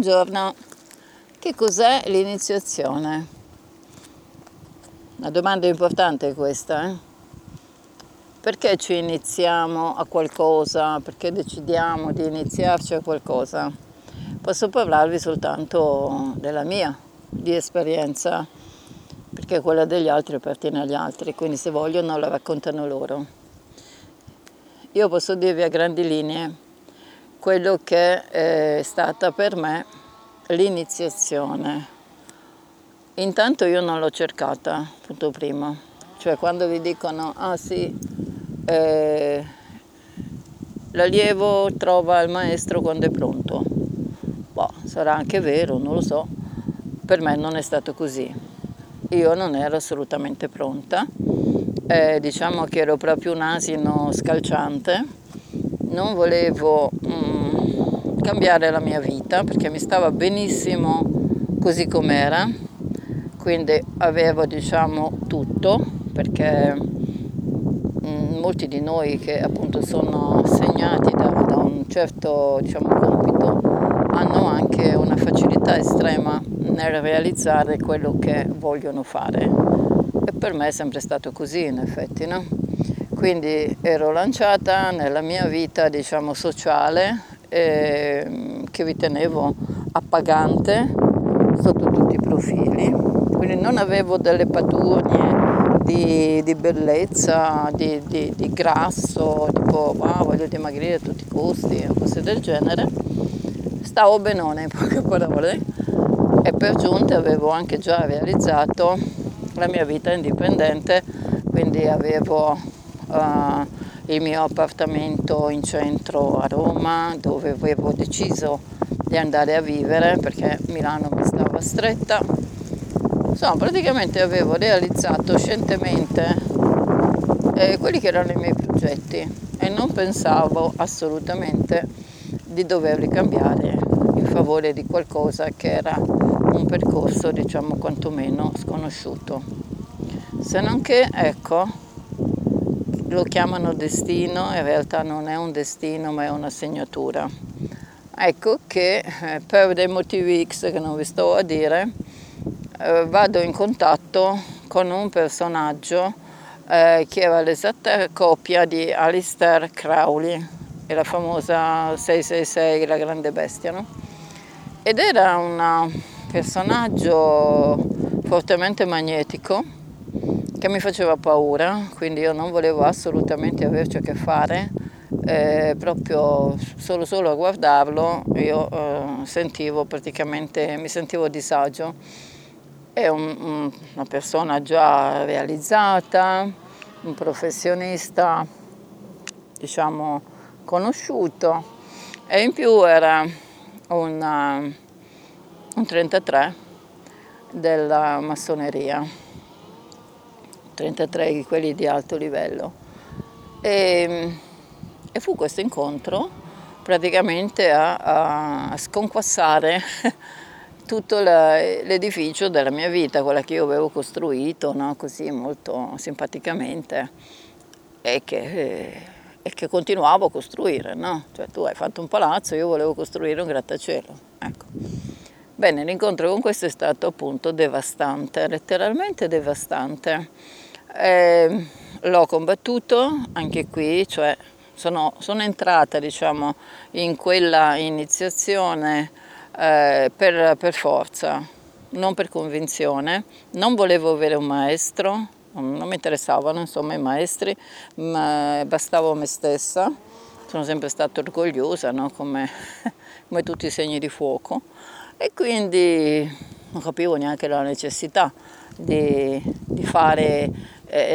Buongiorno, che cos'è l'iniziazione? Una domanda importante questa, eh? Perché ci iniziamo a qualcosa? Perché decidiamo di iniziarci a qualcosa? Posso parlarvi soltanto della mia, di esperienza, perché quella degli altri appartiene agli altri, quindi se vogliono la raccontano loro. Io posso dirvi a grandi linee quello che è stata per me l'iniziazione. Intanto io non l'ho cercata, punto primo. Cioè quando vi dicono, ah sì, l'allievo trova il maestro quando è pronto. Boh, sarà anche vero, non lo so. Per me non è stato così. Io non ero assolutamente pronta. Diciamo che ero proprio un asino scalciante. Non volevo cambiare la mia vita perché mi stava benissimo così com'era, quindi avevo diciamo tutto, perché molti di noi che appunto sono segnati da un certo diciamo compito hanno anche una facilità estrema nel realizzare quello che vogliono fare, e per me è sempre stato così in effetti, no? Quindi ero lanciata nella mia vita, diciamo, sociale, che ritenevo appagante sotto tutti i profili. Quindi non avevo delle paturnie di bellezza, di grasso, tipo wow, voglio dimagrire a tutti i costi, o cose del genere. Stavo benone, in poche parole, e per giunta avevo anche già realizzato la mia vita indipendente, quindi avevo il mio appartamento in centro a Roma, dove avevo deciso di andare a vivere perché Milano mi stava stretta. Insomma, praticamente avevo realizzato scientemente quelli che erano i miei progetti e non pensavo assolutamente di doverli cambiare in favore di qualcosa che era un percorso, diciamo, quantomeno sconosciuto. Se non che, ecco, lo chiamano destino, in realtà non è un destino ma è una segnatura. Ecco che per dei motivi X che non vi sto a dire vado in contatto con un personaggio che era l'esatta copia di Alistair Crowley e la famosa 666, la grande bestia, no? Ed era un personaggio fortemente magnetico che mi faceva paura, quindi io non volevo assolutamente averci a che fare, proprio solo a guardarlo io sentivo praticamente, mi sentivo a disagio. È una persona già realizzata, un professionista diciamo conosciuto, e in più era un 33 della massoneria, 33 di quelli di alto livello, e fu questo incontro praticamente a sconquassare tutto l'edificio della mia vita, quella che io avevo costruito, no? Così molto simpaticamente, e che continuavo a costruire, no? Cioè tu hai fatto un palazzo, io volevo costruire un grattacielo, ecco. Bene, l'incontro con questo è stato appunto devastante, letteralmente devastante. L'ho combattuto anche qui, cioè sono entrata diciamo in quella iniziazione per forza, non per convinzione. Non volevo avere un maestro, non mi interessavano insomma i maestri, ma bastavo me stessa. Sono sempre stata orgogliosa, no? Come tutti i segni di fuoco, e quindi non capivo neanche la necessità di fare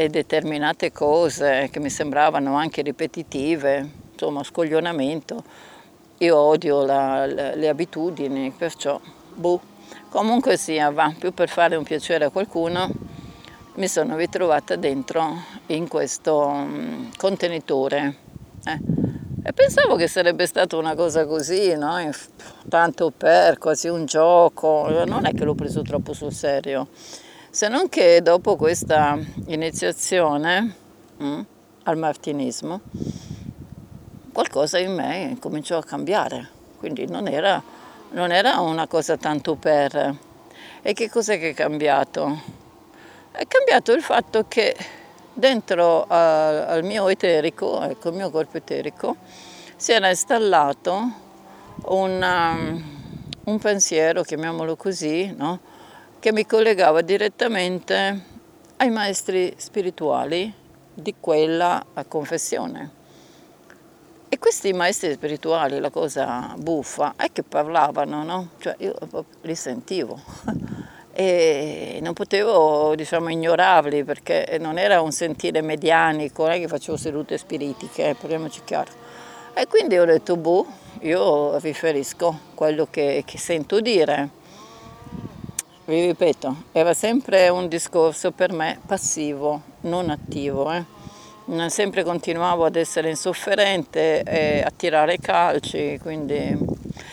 determinate cose che mi sembravano anche ripetitive, insomma scoglionamento. Io odio le abitudini, perciò Comunque sia, va, più per fare un piacere a qualcuno mi sono ritrovata dentro in questo contenitore. E pensavo che sarebbe stata una cosa così, no? Tanto per, quasi un gioco, non è che l'ho preso troppo sul serio. Se non che dopo questa iniziazione al martinismo, qualcosa in me cominciò a cambiare, quindi non era non era una cosa tanto per. E che cos'è che è cambiato? È cambiato il fatto che dentro al mio eterico, ecco, il mio corpo eterico, si era installato un pensiero, chiamiamolo così, no? Che mi collegava direttamente ai maestri spirituali di quella confessione. E questi maestri spirituali, la cosa buffa, è che parlavano, no? Cioè io li sentivo e non potevo, diciamo, ignorarli, perché non era un sentire medianico, non è che facevo sedute spiritiche, parliamoci chiaro. E quindi ho detto, boh, io riferisco quello che sento dire. Vi ripeto, era sempre un discorso per me passivo, non attivo, Sempre continuavo ad essere insofferente e a tirare calci, quindi,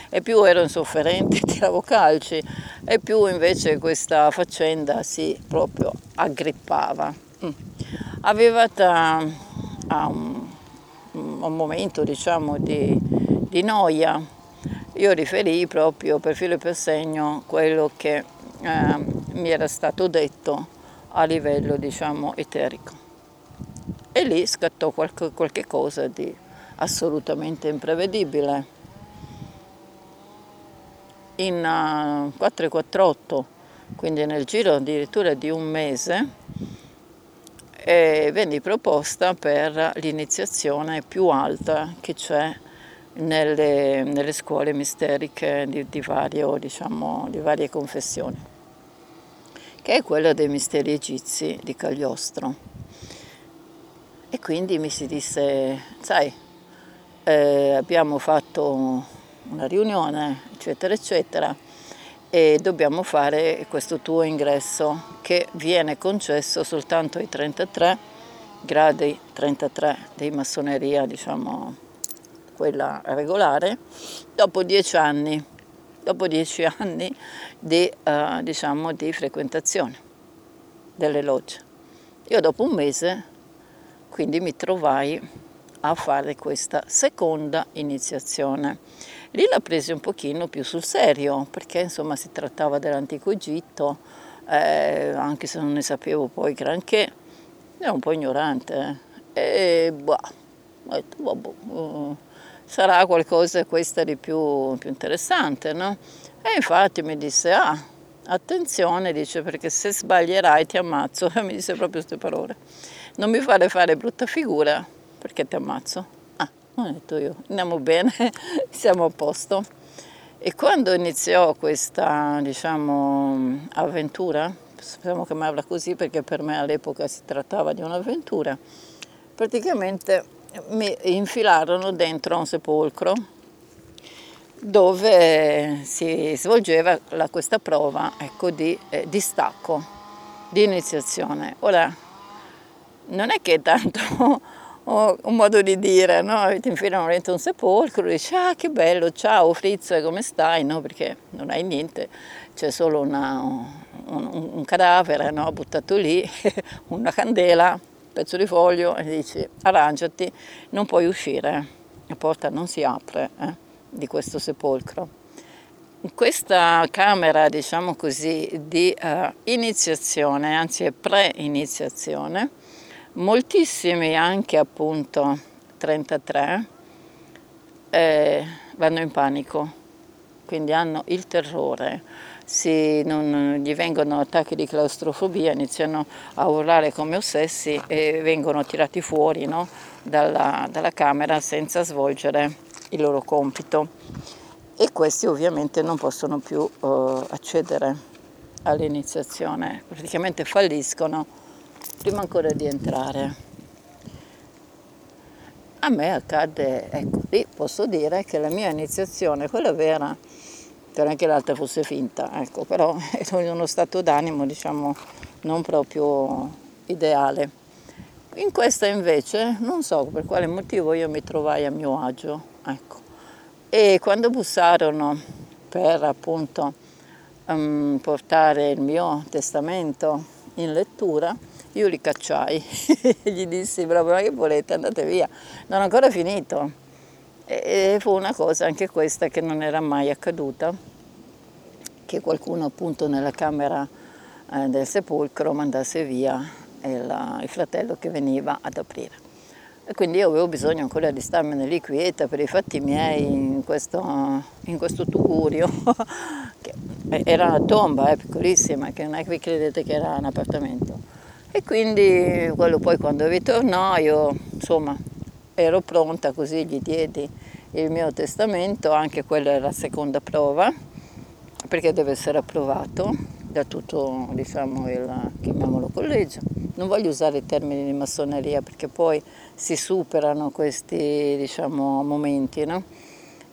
e più ero insofferente, tiravo calci, e più invece questa faccenda si proprio aggrippava. Arrivata a un momento, diciamo, di noia, io riferii proprio per filo e per segno quello che mi era stato detto a livello, diciamo, eterico. E lì scattò qualche cosa di assolutamente imprevedibile. In 448, quindi nel giro addirittura di un mese, venne proposta per l'iniziazione più alta che c'è nelle scuole misteriche di varie confessioni, che è quella dei Misteri Egizi di Cagliostro. E quindi mi si disse, sai, abbiamo fatto una riunione, eccetera, eccetera, e dobbiamo fare questo tuo ingresso che viene concesso soltanto ai 33 gradi, 33 di massoneria, diciamo, quella regolare, dopo 10 anni, di frequentazione delle logge. Io dopo un mese quindi mi trovai a fare questa seconda iniziazione. Lì la presi un pochino più sul serio, perché insomma si trattava dell'antico Egitto, anche se non ne sapevo poi granché, ero un po' ignorante. E ho detto, sarà qualcosa questa di più interessante, no? E infatti mi disse, attenzione, dice, perché se sbaglierai ti ammazzo. Mi disse proprio queste parole. Non mi fare brutta figura, perché ti ammazzo. Ho detto io, andiamo bene, siamo a posto. E quando iniziò questa, diciamo, avventura, possiamo chiamarla così perché per me all'epoca si trattava di un'avventura, praticamente mi infilarono dentro a un sepolcro dove si svolgeva questa prova, ecco, di distacco, di iniziazione. Ora, non è che è tanto un modo di dire, no? Ti infilano dentro un sepolcro, dici, che bello, ciao Fritz, come stai? No, perché non hai niente, c'è solo un cadavere, no? Buttato lì, una candela, un pezzo di foglio, e dici, arrangiati, non puoi uscire, la porta non si apre di questo sepolcro. In questa camera, diciamo così, di iniziazione, anzi pre-iniziazione, moltissimi, anche appunto 33, vanno in panico, quindi hanno il terrore, gli vengono attacchi di claustrofobia, iniziano a urlare come ossessi e vengono tirati fuori, no? dalla camera senza svolgere il loro compito, e questi ovviamente non possono più accedere all'iniziazione, praticamente falliscono prima ancora di entrare. A me accadde, ecco, lì posso dire che la mia iniziazione, quella vera, per anche l'altra fosse finta, ecco, però ero in uno stato d'animo, diciamo, non proprio ideale. In questa invece, non so per quale motivo, io mi trovai a mio agio, ecco. E quando bussarono per appunto portare il mio testamento in lettura, io li cacciai, gli dissi proprio, ma che volete, andate via, non ho ancora finito. E fu una cosa anche questa che non era mai accaduta. che qualcuno appunto nella camera del sepolcro mandasse via il fratello che veniva ad aprire. E quindi io avevo bisogno ancora di starmene lì quieta per i fatti miei in questo tugurio, che era una tomba piccolissima, che non è che vi credete che era un appartamento. E quindi quello poi quando ritornò io insomma ero pronta, così gli diedi il mio testamento, anche quella era la seconda prova, perché deve essere approvato da tutto, diciamo, il, chiamiamolo collegio. Non voglio usare i termini di massoneria perché poi si superano questi, diciamo, momenti, no?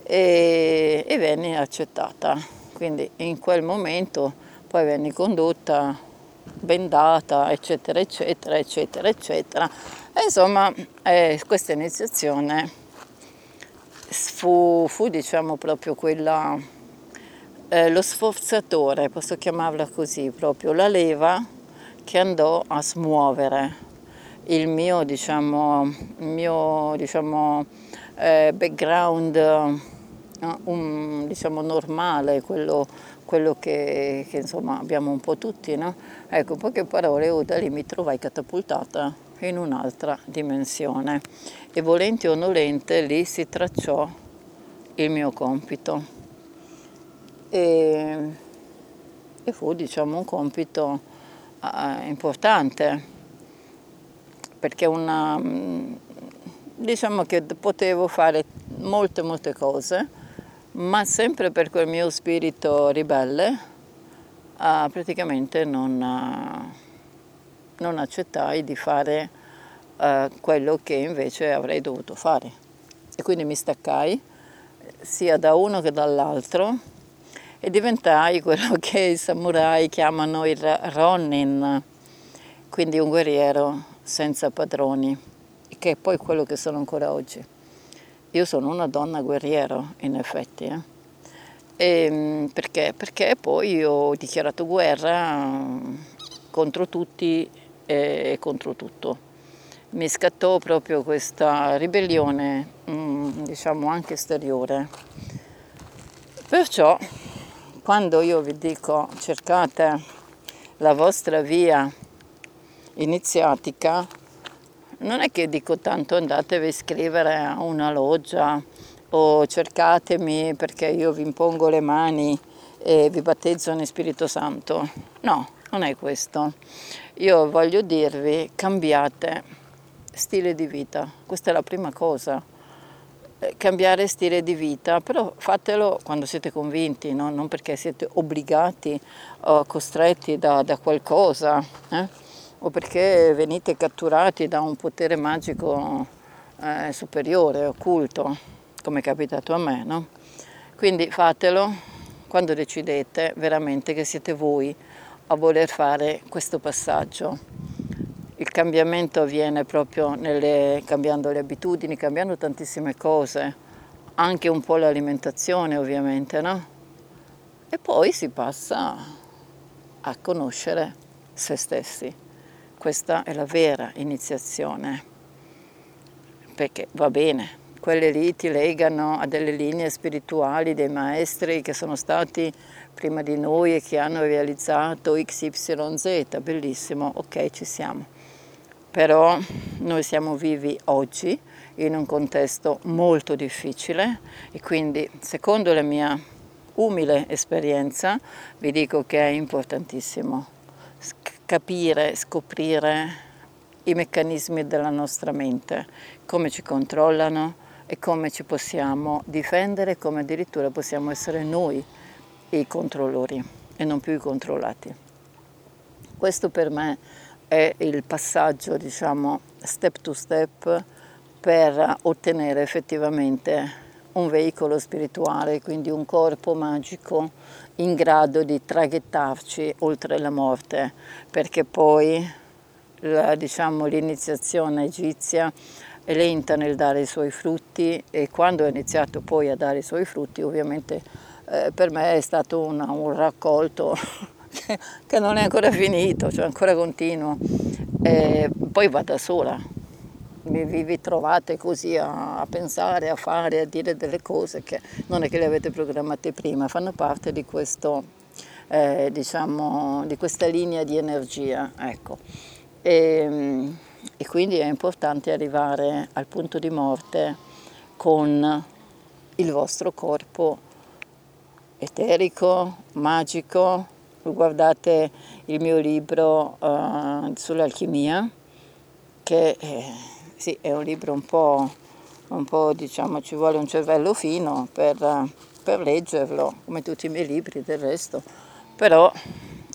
E venne accettata. Quindi in quel momento poi venne condotta, bendata, eccetera, eccetera, eccetera, eccetera. E insomma questa iniziazione fu diciamo proprio quella... lo sforzatore, posso chiamarla così, proprio la leva che andò a smuovere il mio background normale, quello che insomma abbiamo un po' tutti, no? Ecco, in poche parole, io da lì mi trovai catapultata in un'altra dimensione e volente o nolente lì si tracciò il mio compito. E fu, diciamo, un compito importante, perché diciamo che potevo fare molte cose, ma sempre per quel mio spirito ribelle praticamente non accettai di fare quello che invece avrei dovuto fare, e quindi mi staccai sia da uno che dall'altro e diventai quello che i samurai chiamano il Ronin, quindi un guerriero senza padroni, che è poi quello che sono ancora oggi. Io sono una donna guerriero, in effetti. Perché poi io ho dichiarato guerra contro tutti e contro tutto. Mi scattò proprio questa ribellione, diciamo anche esteriore. Perciò, quando io vi dico cercate la vostra via iniziatica, non è che dico tanto andatevi a iscrivere a una loggia o cercatemi perché io vi impongo le mani e vi battezzo nel Spirito Santo. No, non è questo. Io voglio dirvi cambiate stile di vita, questa è la prima cosa. Cambiare stile di vita, però fatelo quando siete convinti, no? Non perché siete obbligati o costretti da qualcosa, o perché venite catturati da un potere magico superiore, occulto, come è capitato a me, no? Quindi fatelo quando decidete veramente che siete voi a voler fare questo passaggio. Il cambiamento avviene proprio cambiando le abitudini, cambiando tantissime cose, anche un po' l'alimentazione ovviamente, no? E poi si passa a conoscere se stessi. Questa è la vera iniziazione, perché va bene, quelle lì ti legano a delle linee spirituali, dei maestri che sono stati prima di noi e che hanno realizzato XYZ, bellissimo, ok, ci siamo. Però noi siamo vivi oggi in un contesto molto difficile e quindi, secondo la mia umile esperienza, vi dico che è importantissimo capire, scoprire i meccanismi della nostra mente, come ci controllano e come ci possiamo difendere, come addirittura possiamo essere noi i controllori e non più i controllati. Questo per me è il passaggio, diciamo, step to step per ottenere effettivamente un veicolo spirituale, quindi un corpo magico in grado di traghettarci oltre la morte, perché poi, diciamo, l'iniziazione egizia è lenta nel dare i suoi frutti e quando ha iniziato poi a dare i suoi frutti, ovviamente per me è stato un raccolto che non è ancora finito, cioè ancora continuo, poi va da sola, vi trovate così a pensare, a fare, a dire delle cose che non è che le avete programmate prima, fanno parte di questo diciamo, di questa linea di energia, ecco. E quindi è importante arrivare al punto di morte con il vostro corpo eterico, magico. Guardate il mio libro sull'alchimia, che sì, è un libro un po', diciamo, ci vuole un cervello fino per leggerlo, come tutti i miei libri del resto, però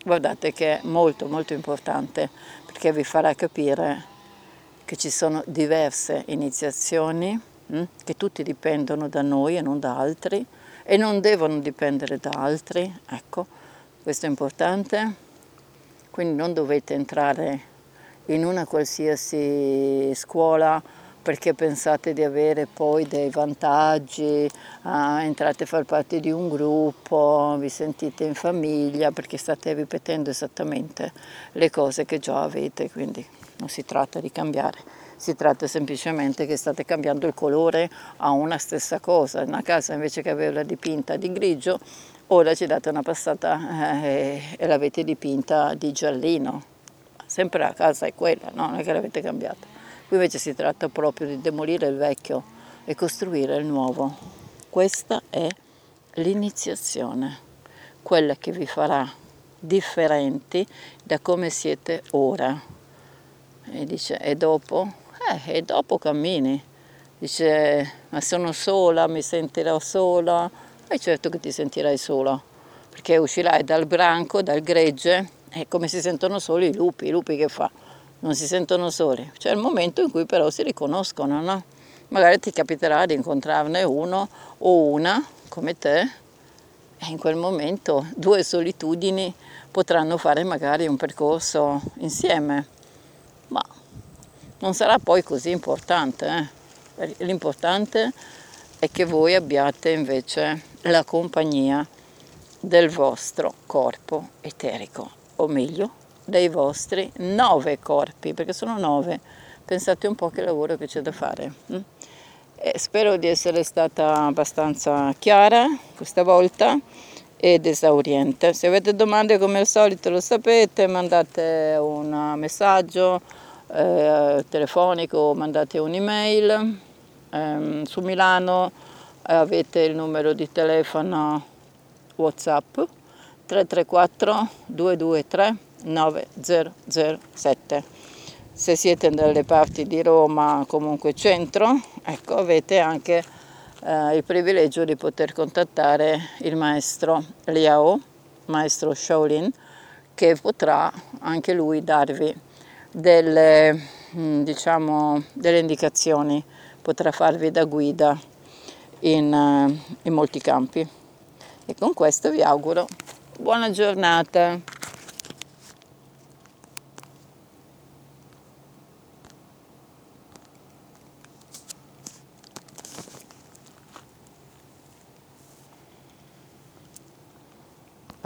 guardate che è molto molto importante, perché vi farà capire che ci sono diverse iniziazioni, che tutti dipendono da noi e non da altri, e non devono dipendere da altri, ecco, questo è importante. Quindi non dovete entrare in una qualsiasi scuola perché pensate di avere poi dei vantaggi, entrate a far parte di un gruppo, vi sentite in famiglia, perché state ripetendo esattamente le cose che già avete, quindi non si tratta di cambiare, si tratta semplicemente che state cambiando il colore a una stessa cosa. Una casa, invece che averla dipinta di grigio, ora ci date una passata e l'avete dipinta di giallino. Sempre la casa è quella, no? Non è che l'avete cambiata. Qui invece si tratta proprio di demolire il vecchio e costruire il nuovo. Questa è l'iniziazione, quella che vi farà differenti da come siete ora. E dice, e dopo? E dopo cammini. Dice, ma sono sola, mi sentirò sola. E certo che ti sentirai sola, perché uscirai dal branco, dal gregge, e come si sentono soli i lupi che fa? Non si sentono soli. C'è il momento in cui però si riconoscono, no? Magari ti capiterà di incontrarne uno o una come te, e in quel momento due solitudini potranno fare magari un percorso insieme, ma non sarà poi così importante, eh? L'importante è che voi abbiate invece la compagnia del vostro corpo eterico, o meglio dei vostri 9 corpi, perché sono 9. Pensate un po' che lavoro che c'è da fare. Spero di essere stata abbastanza chiara questa volta ed esauriente. Se avete domande, come al solito lo sapete, mandate un messaggio telefonico, mandate un'email. Su Milano avete il numero di telefono WhatsApp 334 223 9007. Se siete dalle parti di Roma, comunque centro, ecco, avete anche il privilegio di poter contattare il maestro Liao, maestro Shaolin, che potrà anche lui darvi delle indicazioni, potrà farvi da guida in molti campi. E con questo vi auguro buona giornata.